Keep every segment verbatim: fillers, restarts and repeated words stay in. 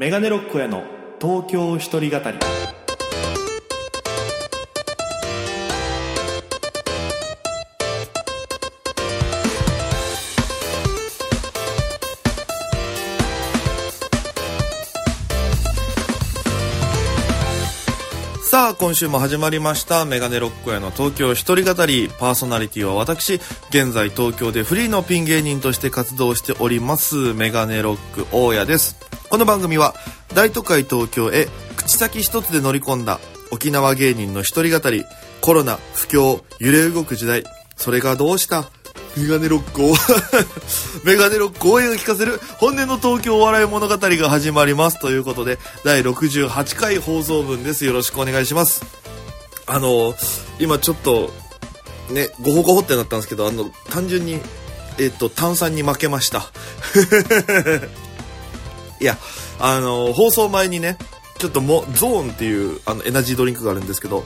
メガネロックへの東京一人語り。さあ、今週も始まりましたメガネロックへの東京一人語り。パーソナリティは私、現在東京でフリーのピン芸人として活動しておりますメガネロック大家です。この番組は大都会東京へ口先一つで乗り込んだ沖縄芸人の一人語り。コロナ、不況、揺れ動く時代、それがどうしたメガネロックをメガネロックを映画聞かせる本音の東京お笑い物語が始まりますということで、だいろくじゅうはちかい放送分です。よろしくお願いします。あの今ちょっとね、ごほごほってなったんですけど、あの単純にえっと炭酸に負けましたいや、あの放送前にね、ちょっともゾーンっていうあのエナジードリンクがあるんですけど、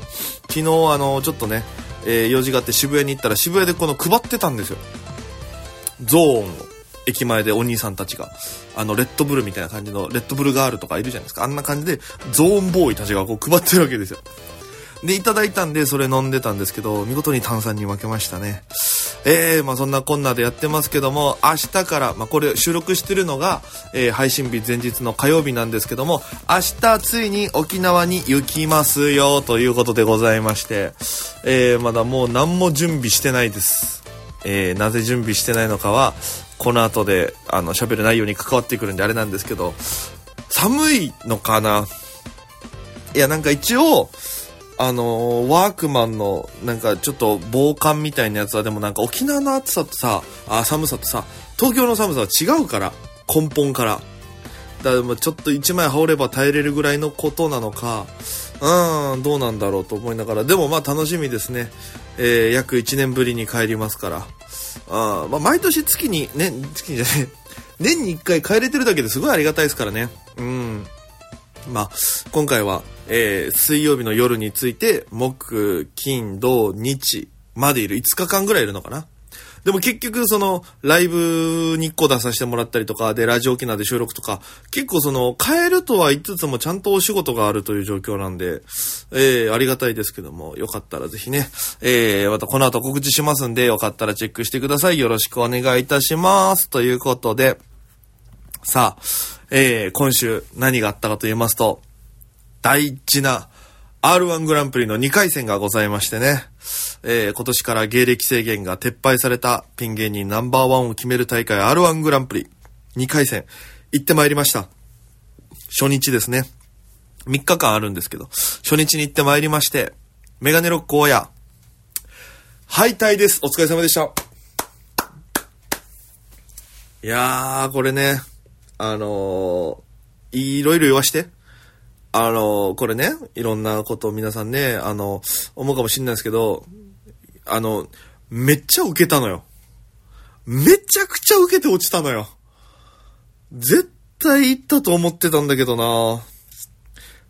昨日あのちょっとね、えー、用事があって渋谷に行ったら、渋谷でこの配ってたんですよ、ゾーンを。駅前でお兄さんたちが、あのレッドブルみたいな感じのレッドブルガールとかいるじゃないですか、あんな感じでゾーンボーイたちがこう配ってるわけですよ。で、いただいたんでそれ飲んでたんですけど、見事に炭酸に負けましたね。えー、まあそんなこんなでやってますけども、明日から、まあこれ収録してるのが、えー、配信日前日の火曜日なんですけども、明日ついに沖縄に行きますよということでございまして、えー、まだもう何も準備してないです。えー、なぜ準備してないのかは、この後で、あの喋る内容に関わってくるんであれなんですけど、寒いのかな？いや、なんか一応、あのー、ワークマンのなんかちょっと防寒みたいなやつは、でもなんか沖縄の暑さとさあ寒さとさ東京の寒さは違うから、根本からだからちょっと一枚羽織れば耐えれるぐらいのことなのか、うーん、どうなんだろうと思いながら、でもまあ楽しみですね。えー、約いちねんぶりに帰りますから、あ、まあ、毎年月にね月にじゃね年にいっかい帰れてるだけですごいありがたいですからね。うん、まあ今回は、えー、水曜日の夜について、木金土日までいるいつかかんぐらいいるのかな。でも結局そのライブにいっこ出させてもらったりとかで、ラジオ沖縄で収録とか、結構その帰るとは言いつつもちゃんとお仕事があるという状況なんで、えー、ありがたいですけども、よかったらぜひね、えー、またこの後告知しますんで、よかったらチェックしてください。よろしくお願いいたしますということで、さあ、えー、今週何があったかと言いますと、大事な アールワン グランプリのにかいせんがございましてね、えー、今年から芸歴制限が撤廃されたピン芸人ナンバーワンを決める大会 アールワン グランプリにかいせん行ってまいりました。初日ですね。みっかかんあるんですけど、初日に行ってまいりまして、メガネロック大家敗退です。お疲れ様でした。いやー、これね、あのー、いろいろ言わして、あのー、これね、いろんなことを皆さんね、あのー、思うかもしれないですけど、あのー、めっちゃウケたのよ。めちゃくちゃウケて落ちたのよ。絶対行ったと思ってたんだけどな。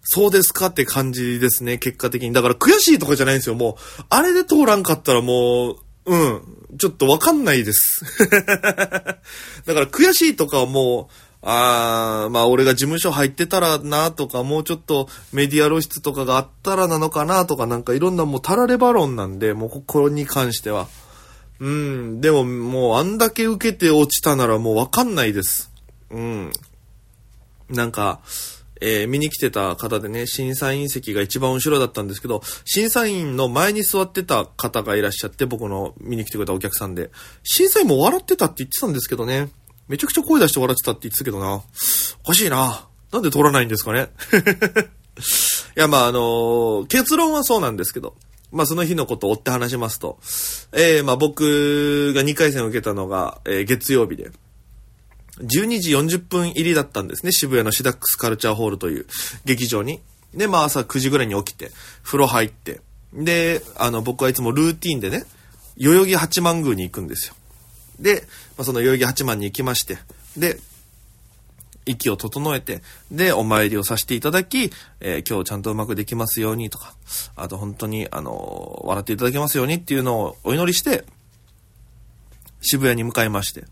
そうですかって感じですね、結果的に。だから悔しいとかじゃないんですよ。もうあれで通らんかったらもう、うん、ちょっとわかんないですだから悔しいとかはもう、あー、まあ俺が事務所入ってたらなとか、もうちょっとメディア露出とかがあったらなのかなとか、なんかいろんなもうタラレバ論なんで、もうここに関しては、うん、でももうあんだけ受けて落ちたならもうわかんないです。うん、なんか、えー、見に来てた方でね、審査員席が一番後ろだったんですけど、審査員の前に座ってた方がいらっしゃって、僕の見に来てくれたお客さんで、審査員も笑ってたって言ってたんですけどね、めちゃくちゃ声出して笑ってたって言ってたけどな、おかしいな、なんで通らないんですかねいや、まああのー、結論はそうなんですけど、まあその日のことを追って話しますと、えー、まあ僕がにかいせんを受けたのが、えー、月曜日で、じゅうにじよんじゅっぷん入りだったんですね、渋谷のシダックスカルチャーホールという劇場に。で、まあ朝くじぐらいに起きて、風呂入って。で、あの、僕はいつもルーティーンでね、代々木八幡宮に行くんですよ。で、まあ、その代々木八幡に行きまして、で、息を整えて、で、お参りをさせていただき、えー、今日ちゃんとうまくできますようにとか、あと本当に、あのー、笑っていただけますようにっていうのをお祈りして、渋谷に向かいまして。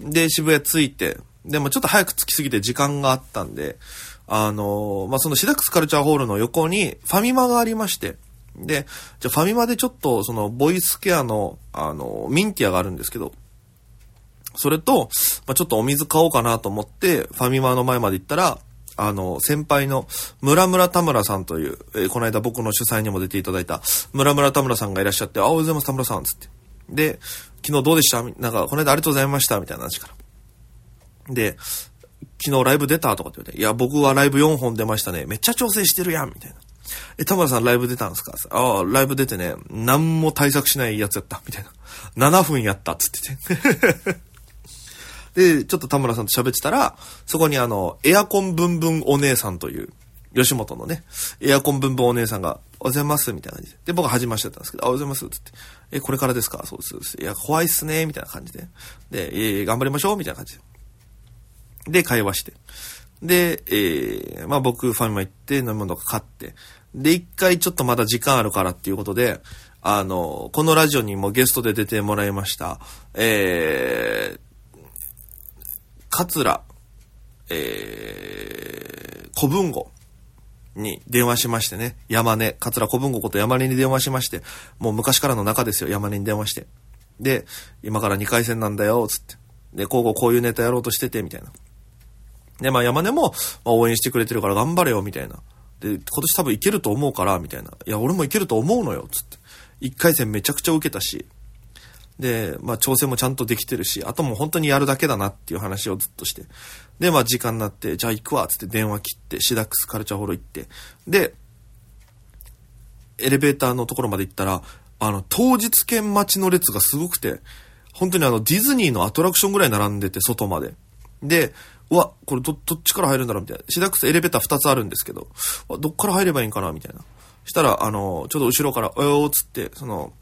で、渋谷着いて、でもちょっと早く着きすぎて時間があったんで、あのー、まあ、そのシダックスカルチャーホールの横にファミマがありまして、で、じゃあファミマでちょっとそのボイスケアの、あのー、ミンティアがあるんですけど、それと、まあ、ちょっとお水買おうかなと思って、ファミマの前まで行ったら、あの、先輩の村村田村さんという、えー、この間僕の主催にも出ていただいた村村田村さんがいらっしゃって、あ、おはようございます田村さん、つって。で、昨日どうでした?なんか、この間ありがとうございました、みたいな話から。で、昨日ライブ出たとかって言って、いや、僕はライブよんほん出ましたね。めっちゃ調整してるやん、みたいな。え、田村さんライブ出たんですか?ああ、ライブ出てね、なんも対策しないやつやった、みたいな。ななふんやった、つってて。で、ちょっと田村さんと喋ってたら、そこにあの、エアコンブンブンお姉さんという、吉本のね、エアコンブンブンお姉さんが、おはようございます、みたいな感じで。で、僕は始まってたんですけど、おはようございます、つって。え、これからですか?そうです。いや、怖いっすね、みたいな感じで。で、えー、頑張りましょう、みたいな感じで。で、会話して。で、えー、まあ僕、ファミマ行って、飲み物が買って。で、一回ちょっとまだ時間あるからっていうことで、あの、このラジオにもゲストで出てもらいました。えー、桂、えー、小文吾に電話しましてね、山根、桂小文吾こと山根に電話しまして、もう昔からの仲ですよ、山根に電話して。で、今からにかい戦なんだよ、つって。で、こうこうこういうネタやろうとしてて、みたいな。で、まあ山根も、まあ、応援してくれてるから頑張れよ、みたいな。で、今年多分いけると思うから、みたいな。いや、俺もいけると思うのよ、つって。いっかい戦めちゃくちゃ受けたし、で、まあ、調整もちゃんとできてるし、あともう本当にやるだけだなっていう話をずっとして。で、まあ、時間になって、じゃあ行くわ、つって電話切って、シダックスカルチャーホール行って。で、エレベーターのところまで行ったら、あの、当日券待ちの列がすごくて、本当にあの、ディズニーのアトラクションぐらい並んでて、外まで。で、うわ、これど、どっちから入るんだろうみたいな。シダックスエレベーターふたつあるんですけど、どっから入ればいいんかなみたいな。したら、あの、ちょっと後ろから、およーつって、その、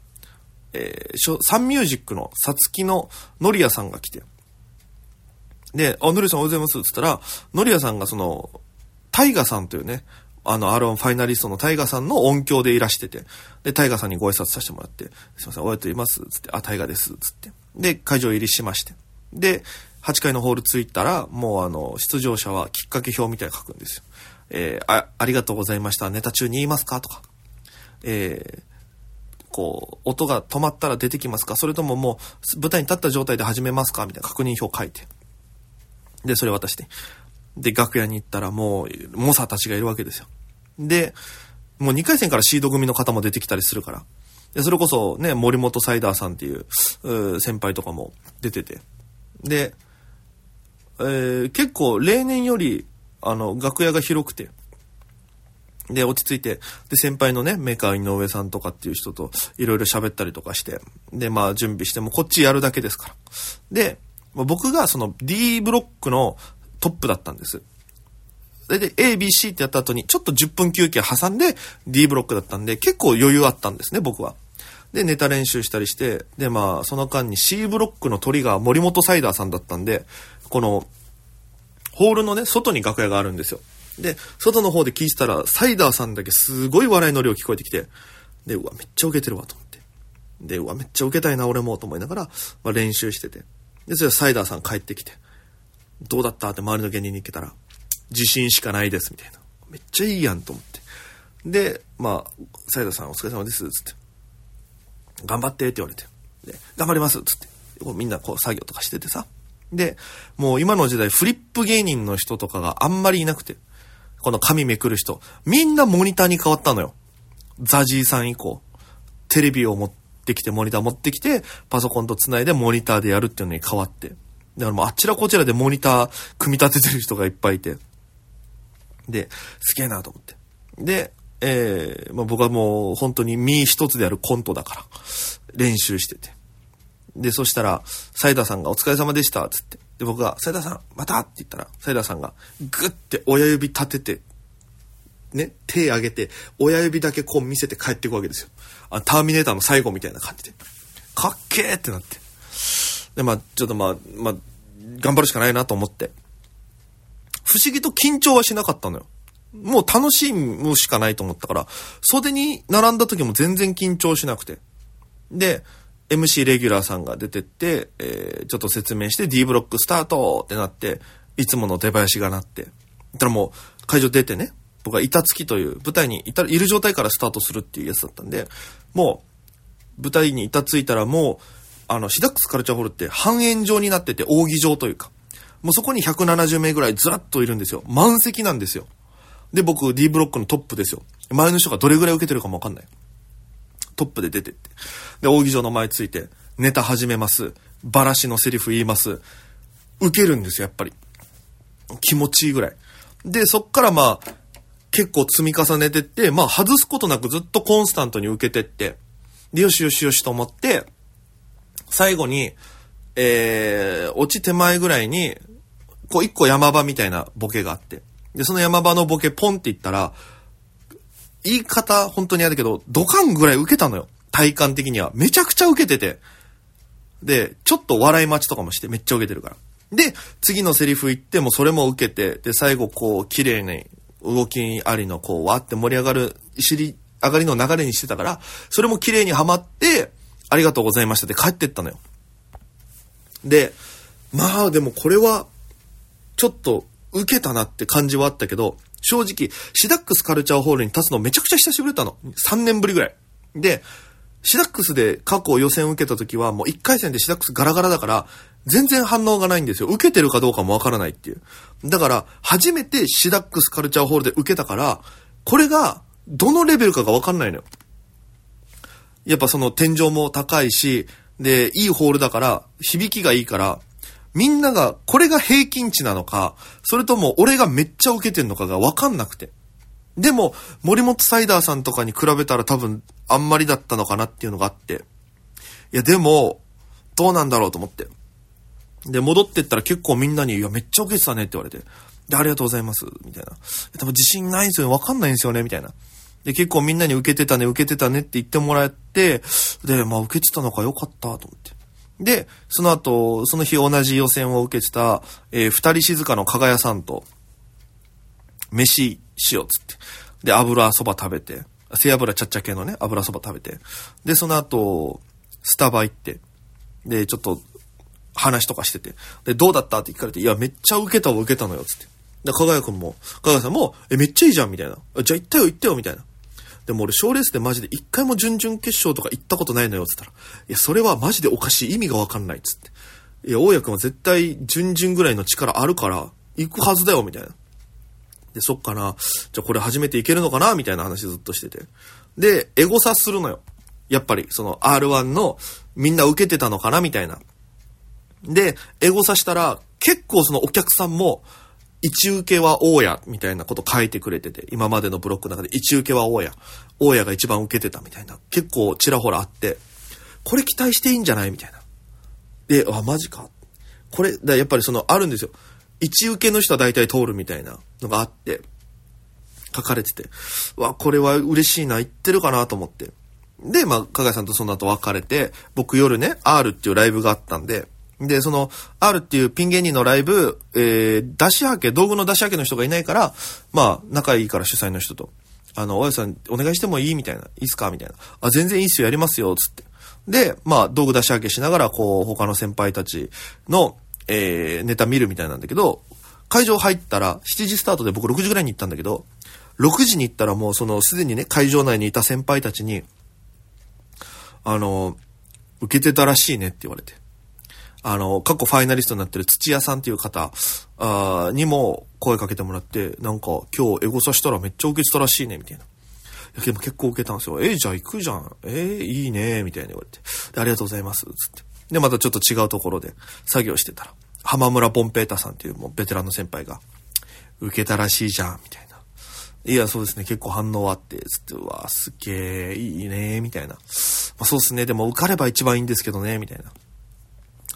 えー、サンミュージックのさつきののりやさんが来て。で、あ、のりさんおはようございますって言ったら、のりやさんがその、タイガさんというね、あの、アロンファイナリストのタイガさんの音響でいらしてて、で、タイガさんにご挨拶させてもらって、すいません、おはようございますってって、あ、タイガですってって。で、会場入りしまして。で、はちかいのホール着いたら、もうあの、出場者はきっかけ表みたいに書くんですよ。えー、あ、ありがとうございました。ネタ中に言いますかとか。えー、こう音が止まったら出てきますか、それとももう舞台に立った状態で始めますかみたいな確認表書いて、でそれ渡して、で楽屋に行ったらもう猛者たちがいるわけですよ。でもうにかい戦からシード組の方も出てきたりするから、でそれこそね、森本サイダーさんっていう、う先輩とかも出てて、で、えー、結構例年よりあの楽屋が広くて、で、落ち着いて、で、先輩のね、メーカー井上さんとかっていう人といろいろ喋ったりとかして、で、まあ、準備して、もうこっちやるだけですから。で、僕がその D ブロックのトップだったんです。で、で A、B、C ってやった後に、ちょっとじゅっぷん休憩挟んで D ブロックだったんで、結構余裕あったんですね、僕は。で、ネタ練習したりして、で、まあ、その間に C ブロックのトリガー、森本サイダーさんだったんで、この、ホールのね、外に楽屋があるんですよ。で、外の方で聞いてたら、サイダーさんだけすごい笑いの量聞こえてきて、で、うわ、めっちゃウケてるわ、と思って。で、うわ、めっちゃウケたいな、俺も、と思いながら、まあ、練習してて。で、それはサイダーさん帰ってきて、どうだったって周りの芸人に聞けたら、自信しかないです、みたいな。めっちゃいいやん、と思って。で、まあ、サイダーさんお疲れ様です、つって。頑張って、って言われて。で、頑張ります、つって。こうみんなこう作業とかしててさ。で、もう今の時代、フリップ芸人の人とかがあんまりいなくて、この紙めくる人。みんなモニターに変わったのよ。ザジーさん以降。テレビを持ってきて、モニター持ってきて、パソコンと繋いでモニターでやるっていうのに変わって。だからもうあちらこちらでモニター組み立ててる人がいっぱいいて。で、すげえなと思って。で、えー、まあ、僕はもう本当に身一つでやるコントだから、練習してて。で、そしたら、サイダーさんがお疲れ様でした、つって。で、僕が、サイダーさん、またって言ったら、サイダーさんが、ぐって親指立てて、ね、手上げて、親指だけこう見せて帰っていくわけですよ。あ、ターミネーターの最後みたいな感じで。かっけーってなって。で、まあちょっとまあまあ頑張るしかないなと思って。不思議と緊張はしなかったのよ。もう楽しむしかないと思ったから、袖に並んだ時も全然緊張しなくて。で、エムシー レギュラーさんが出てって、えー、ちょっと説明して D ブロックスタートってなって、いつもの出囃子がなって、たらもう会場出てね、僕は板付きという舞台にいた、いる状態からスタートするっていうやつだったんで、もう舞台に板付いたらもう、あの、シダックスカルチャーホールって半円状になってて、扇状というか、もうそこにひゃくななじゅうめいぐらいずらっといるんですよ。満席なんですよ。で、僕 D ブロックのトップですよ。前の人がどれぐらい受けてるかもわかんない。トップで出てって。で、扇状の前ついて、ネタ始めます。バラシのセリフ言います。受けるんですよ、やっぱり。気持ちいいぐらい。で、そっからまあ、結構積み重ねてって、まあ外すことなくずっとコンスタントに受けてって、で、よしよしよしと思って、最後に、えー、落ち手前ぐらいに、こう一個山場みたいなボケがあって、で、その山場のボケポンって言ったら、言い方本当にあれだけどドカンぐらい受けたのよ。体感的にはめちゃくちゃ受けてて、でちょっと笑い待ちとかもしてめっちゃ受けてるから、で次のセリフ言ってもそれも受けて、で最後こう綺麗に動きありのこうわーって盛り上がる尻上がりの流れにしてたから、それも綺麗にはまってありがとうございましたって帰ってったのよ。でまあでもこれはちょっと受けたなって感じはあったけど、正直、シダックスカルチャーホールに立つのめちゃくちゃ久しぶりだったの。さんねんぶりぐらい。で、シダックスで過去予選受けた時はもういっかいせんでシダックスガラガラだから、全然反応がないんですよ。受けてるかどうかもわからないっていう。だから、初めてシダックスカルチャーホールで受けたから、これがどのレベルかがわかんないのよ。やっぱその天井も高いし、で、いいホールだから、響きがいいから、みんながこれが平均値なのか、それとも俺がめっちゃ受けてんのかが分かんなくて、でも森本サイダーさんとかに比べたら多分あんまりだったのかなっていうのがあって、いやでもどうなんだろうと思って、で戻ってったら結構みんなにいやめっちゃ受けてたねって言われて、でありがとうございますみたいな、多分自信ないんですよね、分かんないんですよねみたいな、で結構みんなに受けてたね受けてたねって言ってもらって、でまあ受けてたのかよかったと思って、で、その後、その日同じ予選を受けてた、えー、二人静かの加賀屋さんと、飯しようっつって。で、油そば食べて、背脂ちゃっちゃ系のね、油そば食べて。で、その後、スタバ行って、で、ちょっと、話とかしてて。で、どうだったって聞かれて、いや、めっちゃ受けたわ、受けたのよ、つって。で、加賀屋くんも、加賀屋さんも、え、めっちゃいいじゃん、みたいな。じゃあ行ったよ、行ったよ、みたいな。でも俺賞レースでマジで一回も準々決勝とか行ったことないのよつったら、いやそれはマジでおかしい、意味がわかんないつって、いや大谷君は絶対準々ぐらいの力あるから行くはずだよみたいな、でそっかな、じゃあこれ初めて行けるのかなみたいな話ずっとしてて、でエゴサするのよ、やっぱりその アールワン のみんな受けてたのかなみたいな、でエゴサしたら結構そのお客さんも一受けは大谷みたいなこと書いてくれてて、今までのブロックの中で一受けは大谷、大谷が一番受けてたみたいな、結構ちらほらあって、これ期待していいんじゃないみたいな。で、あ、マジか。これ、だやっぱりそのあるんですよ。一受けの人は大体通るみたいなのがあって、書かれてて、わ、これは嬉しいな、言ってるかなと思って。で、まあ、加賀さんとその後別れて、僕夜ね、R っていうライブがあったんで、で、その、R っていうピン芸人のライブ、えー、出しはけ、道具の出しはけの人がいないから、まあ、仲いいから主催の人と。あの、おやさん、お願いしてもいいみたいな。いいっすかみたいな。あ、全然いいっすよ、やりますよ、つって。で、まあ、道具出しはけしながら、こう、他の先輩たちの、えー、ネタ見るみたいなんだけど、会場入ったら、しちじスタートで僕ろくじぐらいに行ったんだけど、ろくじに行ったらもう、その、すでにね、会場内にいた先輩たちに、あの、受けてたらしいねって言われて。あの、過去ファイナリストになってる土屋さんっていう方あにも声かけてもらって、なんか今日エゴサしたらめっちゃ受けてたらしいね、みたいな。でも結構受けたんですよ。えー、じゃあ行くじゃん。えー、いいね、みたいに言われて。で、ありがとうございます、つって。で、またちょっと違うところで作業してたら、浜村ボンペータさんっていうもうベテランの先輩が、受けたらしいじゃん、みたいな。いや、そうですね、結構反応あって、つって、うわ、すげえ、いいね、みたいな。まあ、そうですね、でも受かれば一番いいんですけどね、みたいな。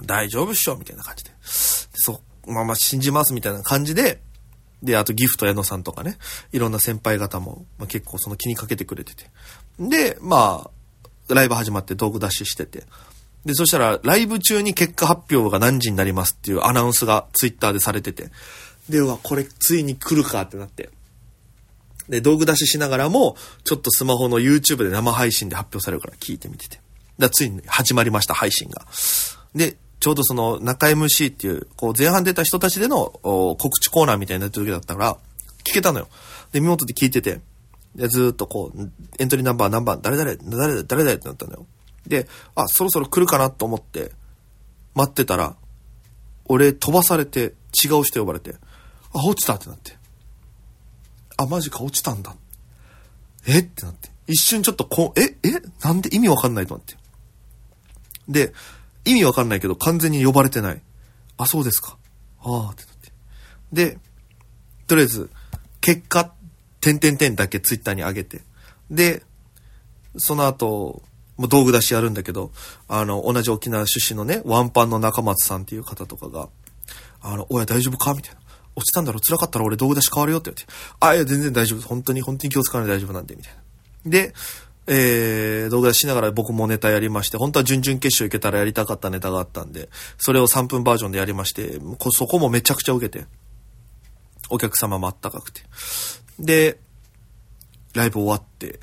大丈夫っしょみたいな感じで。でそう、まあまあ信じますみたいな感じで、で、あとギフト矢野さんとかね、いろんな先輩方も、まあ、結構その気にかけてくれてて。で、まあ、ライブ始まって道具ダッシュしてて。で、そしたらライブ中に結果発表が何時になりますっていうアナウンスがツイッターでされてて。で、うわ、これついに来るかってなって。で、道具ダッシュしながらも、ちょっとスマホの YouTube で生配信で発表されるから聞いてみてて。だついに始まりました、配信が。で、ちょうどその中 エムシー っていう、こう前半出た人たちでの告知コーナーみたいになった時だったから、聞けたのよ。で、耳元で聞いてて、でずーっとこう、エントリーナンバー何番、誰誰、誰誰、誰誰ってなったのよ。で、あ、そろそろ来るかなと思って、待ってたら、俺飛ばされて、違う人呼ばれて、あ、落ちたってなって。あ、マジか、落ちたんだ。えってなって。一瞬ちょっとこう、ええなんで意味わかんないとなって。で、意味わかんないけど完全に呼ばれてない。あ、そうですか。ああ、ってなって。で、とりあえず、結果、点々点だけツイッターに上げて。で、その後、もう道具出しやるんだけど、あの、同じ沖縄出身のね、ワンパンの中松さんっていう方とかが、あの、おや、大丈夫かみたいな。落ちたんだろ、辛かったら俺道具出し変わるよって言って。あ、いや、全然大丈夫。本当に、本当に気をつかないで大丈夫なんで、みたいな。で、えー、動画出しながら僕もネタやりまして、本当は準々決勝行けたらやりたかったネタがあったんで、それをさんぷんバージョンでやりまして、そこもめちゃくちゃ受けて、お客様もあったかくて。で、ライブ終わって、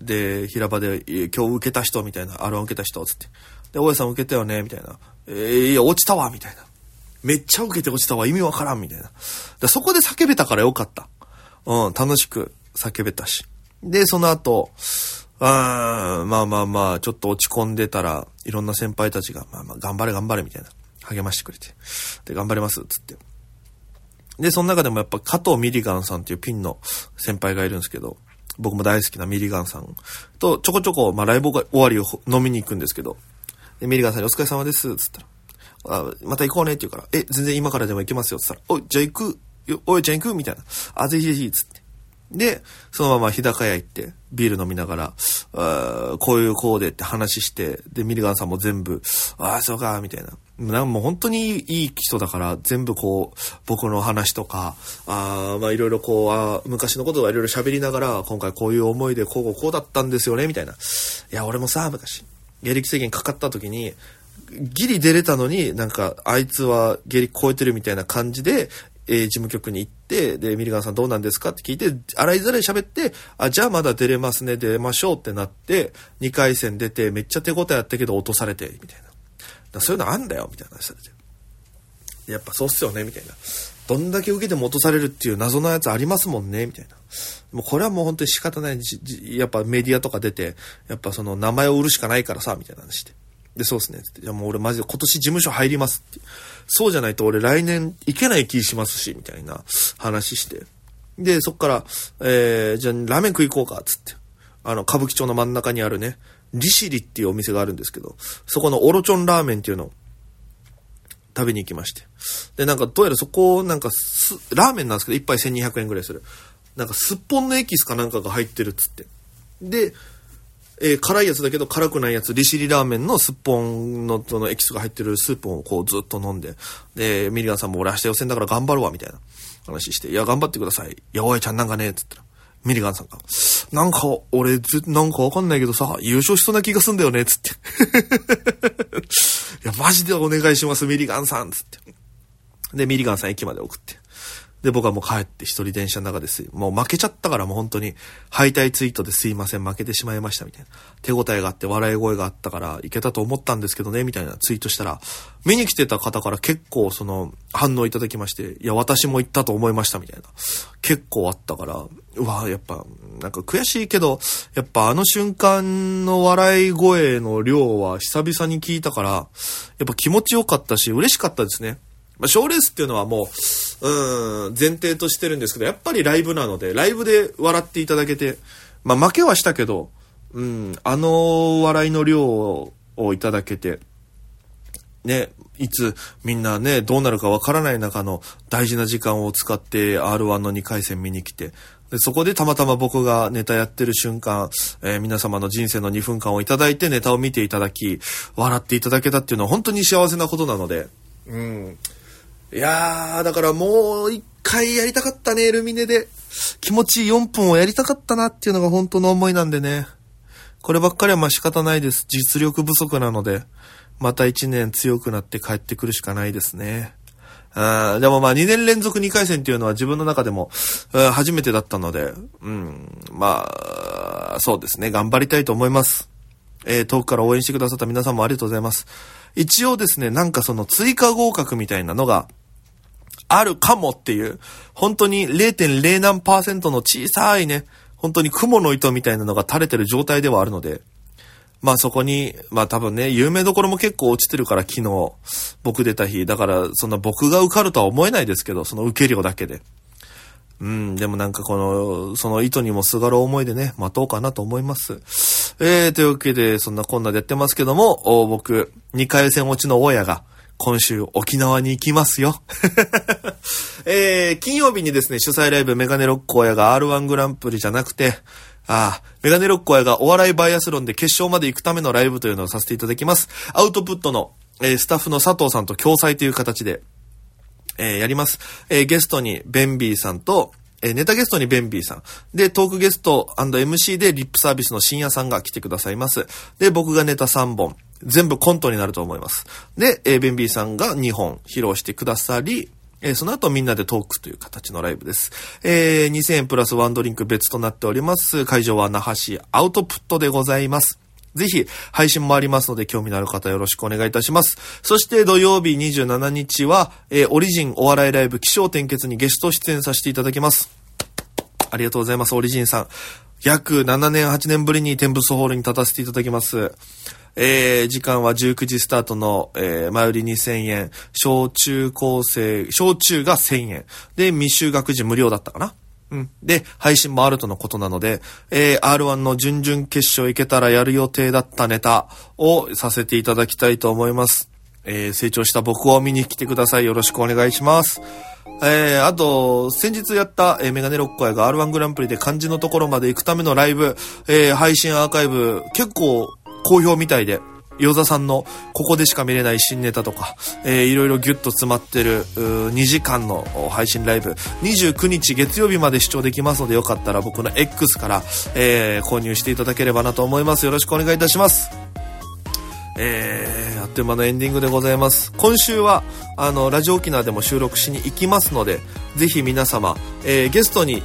で、平場で、今日受けた人みたいな、アールワン受けた人、つって。で、大家さん受けたよね、みたいな。えー、いや、落ちたわ、みたいな。めっちゃ受けて落ちたわ、意味わからん、みたいな。だそこで叫べたからよかった。うん、楽しく叫べたし。で、その後、あーまあまあまあ、ちょっと落ち込んでたら、いろんな先輩たちが、まあまあ、頑張れ頑張れみたいな、励ましてくれて、で、頑張ります、つって。で、その中でもやっぱ加藤ミリガンさんっていうピンの先輩がいるんですけど、僕も大好きなミリガンさんと、ちょこちょこ、まあライブ終わりを飲みに行くんですけど、でミリガンさんにお疲れ様です、つったら、あまた行こうねって言うから、え、全然今からでも行けますよ、つったら、おい、じゃあ行く、おい、じゃあ行くみたいな、あ、ぜひぜひ、つって。で、そのまま日高屋行って、ビール飲みながら、あこういうこうでって話して、で、ミリガンさんも全部、ああ、そうか、みたいな。なんかもう本当にいい人だから、全部こう、僕の話とか、あまあいろいろこうあ、昔のことがいろいろ喋りながら、今回こういう思いでこうこうこうだったんですよね、みたいな。いや、俺もさ、昔、下力制限かかった時に、ギリ出れたのになんか、あいつは下力超えてるみたいな感じで、えー、事務局に行って、で、ミリガンさんどうなんですかって聞いて、洗いざらい喋って、あ、じゃあまだ出れますね、出ましょうってなって、にかい戦出て、めっちゃ手応えあったけど落とされて、みたいな。だそういうのあんだよ、みたいな話されて。やっぱそうっすよね、みたいな。どんだけ受けても落とされるっていう謎のやつありますもんね、みたいな。もうこれはもう本当に仕方ない。やっぱメディアとか出て、やっぱその名前を売るしかないからさ、みたいな話して。で、そうですね。じゃあもう俺マジで今年事務所入りますって。そうじゃないと俺来年行けない気しますし、みたいな話して。で、そっから、えー、じゃあラーメン食い行こうか、つって。あの、歌舞伎町の真ん中にあるね、利尻っていうお店があるんですけど、そこのオロチョンラーメンっていうのを食べに行きまして。で、なんかどうやらそこ、なんかす、ラーメンなんですけど、一杯せんにひゃくえんぐらいする。なんかすっぽんのエキスかなんかが入ってるっつって。で、えー、辛いやつだけど辛くないやつ、利尻ラーメンのすっぽんの、そのエキスが入ってるスープをこうずっと飲んで、で、ミリガンさんも俺明日予選だから頑張るわ、みたいな話して、いや、頑張ってください。いや、おいちゃんなんかね、つったら、ミリガンさんが、なんか、俺ず、なんかわかんないけどさ、優勝しそうな気がすんだよね、つって。いや、マジでお願いします、ミリガンさん、つって。で、ミリガンさん駅まで送って。で、僕はもう帰って一人電車の中です。もう負けちゃったからもう本当に敗退ツイートですいません、負けてしまいましたみたいな。手応えがあって笑い声があったからいけたと思ったんですけどね、みたいなツイートしたら、見に来てた方から結構その反応いただきまして、いや、私も行ったと思いましたみたいな。結構あったから、うわ、やっぱなんか悔しいけど、やっぱあの瞬間の笑い声の量は久々に聞いたから、やっぱ気持ちよかったし嬉しかったですね。まあ、ショーレースっていうのはもう、うーん、前提としてるんですけど、やっぱりライブなので、ライブで笑っていただけて、まあ、負けはしたけど、うん、あの笑いの量をいただけて、ね、いつみんなね、どうなるかわからない中の大事な時間を使って アールワン のにかい戦見に来て、でそこでたまたま僕がネタやってる瞬間、えー、皆様の人生のにふんかんをいただいてネタを見ていただき、笑っていただけたっていうのは本当に幸せなことなので、うん。いやー、だからもう一回やりたかったね、ルミネで。気持ちいいよんぷんをやりたかったなっていうのが本当の思いなんでね。こればっかりはまあ仕方ないです。実力不足なので、またいちねん強くなって帰ってくるしかないですね。あー、でもまあにねん連続にかい戦っていうのは自分の中でも初めてだったので、うん、まあ、そうですね、頑張りたいと思います。えー、遠くから応援してくださった皆さんもありがとうございます。一応ですね、なんかその追加合格みたいなのがあるかもっていう、本当に れいてんれい 何パーセントの小さいね、本当に雲の糸みたいなのが垂れてる状態ではあるので、まあそこに、まあ多分ね、有名どころも結構落ちてるから昨日、僕出た日、だからそんな僕が受かるとは思えないですけど、その受け量だけで。うん、でもなんかこの、その糸にもすがる思いでね、待とうかなと思います。えー、というわけで、そんなこんなでやってますけども、僕、にかい戦落ちの親が、今週沖縄に行きますよ、えー。金曜日にですね、主催ライブメガネロック親が アールワン グランプリじゃなくて、ああ、メガネロック親がお笑いバイアスロンで決勝まで行くためのライブというのをさせていただきます。アウトプットの、えー、スタッフの佐藤さんと共催という形で、えー、やります。えー、ゲストにベンビーさんと、えー、ネタゲストにベンビーさん。で、トークゲスト &エムシー でリップサービスの深夜さんが来てくださいます。で、僕がネタさんぼん。全部コントになると思います。で、えー、ベンビーさんがにほん披露してくださり、えー、その後みんなでトークという形のライブです。えー、にせんえんプラスワンドリンク別となっております。会場は那覇市アウトプットでございます。ぜひ配信もありますので興味のある方よろしくお願いいたします。そして土曜日にじゅうしちにちは、えー、オリジンお笑いライブ起承転結にゲスト出演させていただきます。ありがとうございます、オリジンさん。約ななねんはちねんぶりに天仏ホールに立たせていただきます。えー、時間はじゅうくじスタートの、えー、前売りにせんえん、小中高生、小中がせんえん、で、未就学児無料だったかな。うん。で、配信もあるとのことなので、えー、アールワン の準々決勝行けたらやる予定だったネタをさせていただきたいと思います。えー、成長した僕を見に来てください。よろしくお願いします。えー、あと、先日やった、えー、メガネロッコヤが アールワン グランプリで漢字のところまで行くためのライブ、えー、配信アーカイブ、結構、好評みたいで、ヨザさんのここでしか見れない新ネタとか、えー、いろいろギュッと詰まってるにじかんの配信ライブ、にじゅうくにち月曜日まで視聴できますので、よかったら僕の X から、えー、購入していただければなと思います。よろしくお願いいたします。えー、あっという間のエンディングでございます。今週はあのラジオ沖縄でも収録しに行きますので、ぜひ皆様、えー、ゲストに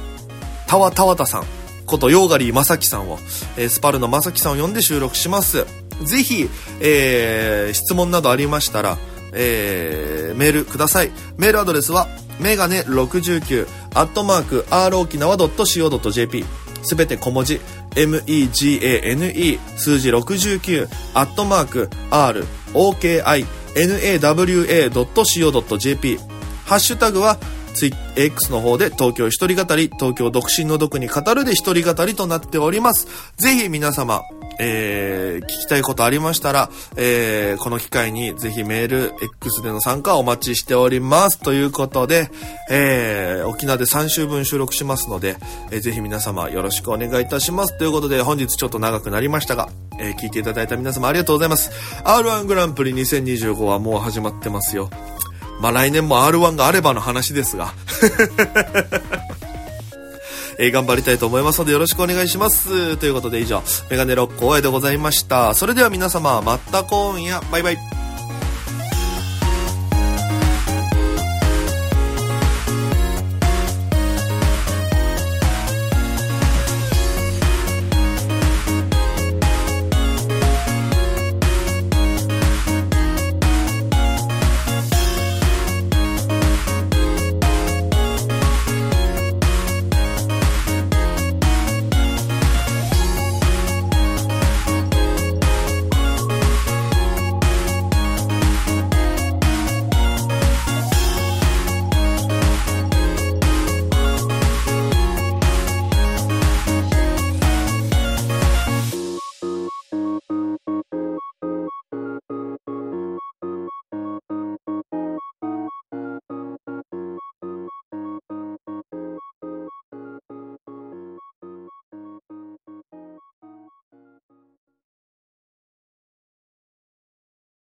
タワタワタさんことヨーガリーまさきさんを、えー、スパルのまさきさんを呼んで収録します。ぜひ、えー、質問などありましたら、えー、メールください。メールアドレスはメガネろくじゅうきゅう アットマーク アールおきなわ ドット シーオー ドット ジェーピー、 すべて小文字 メガネ 数字 ろくじゅうきゅう アットマーク アールオーケーアイエヌエーダブリューエー ドット シーオー ドット ジェーピー、 ハッシュタグはツイ X の方で東京一人語り、東京独身の毒に語るで一人語りとなっております。ぜひ皆様、えー、聞きたいことありましたら、えー、この機会にぜひメール X での参加をお待ちしております。ということで、えー、沖縄でさんしゅうぶん収録しますので、えー、ぜひ皆様よろしくお願いいたします。ということで本日ちょっと長くなりましたが、えー、聞いていただいた皆様ありがとうございます。 アールワン グランプリにせんにじゅうごはもう始まってますよ。まあ来年も アールワン があればの話ですが、えー、頑張りたいと思いますのでよろしくお願いします。ということで以上、メガネロック大江でございました。それでは皆様、また今夜、バイバイ。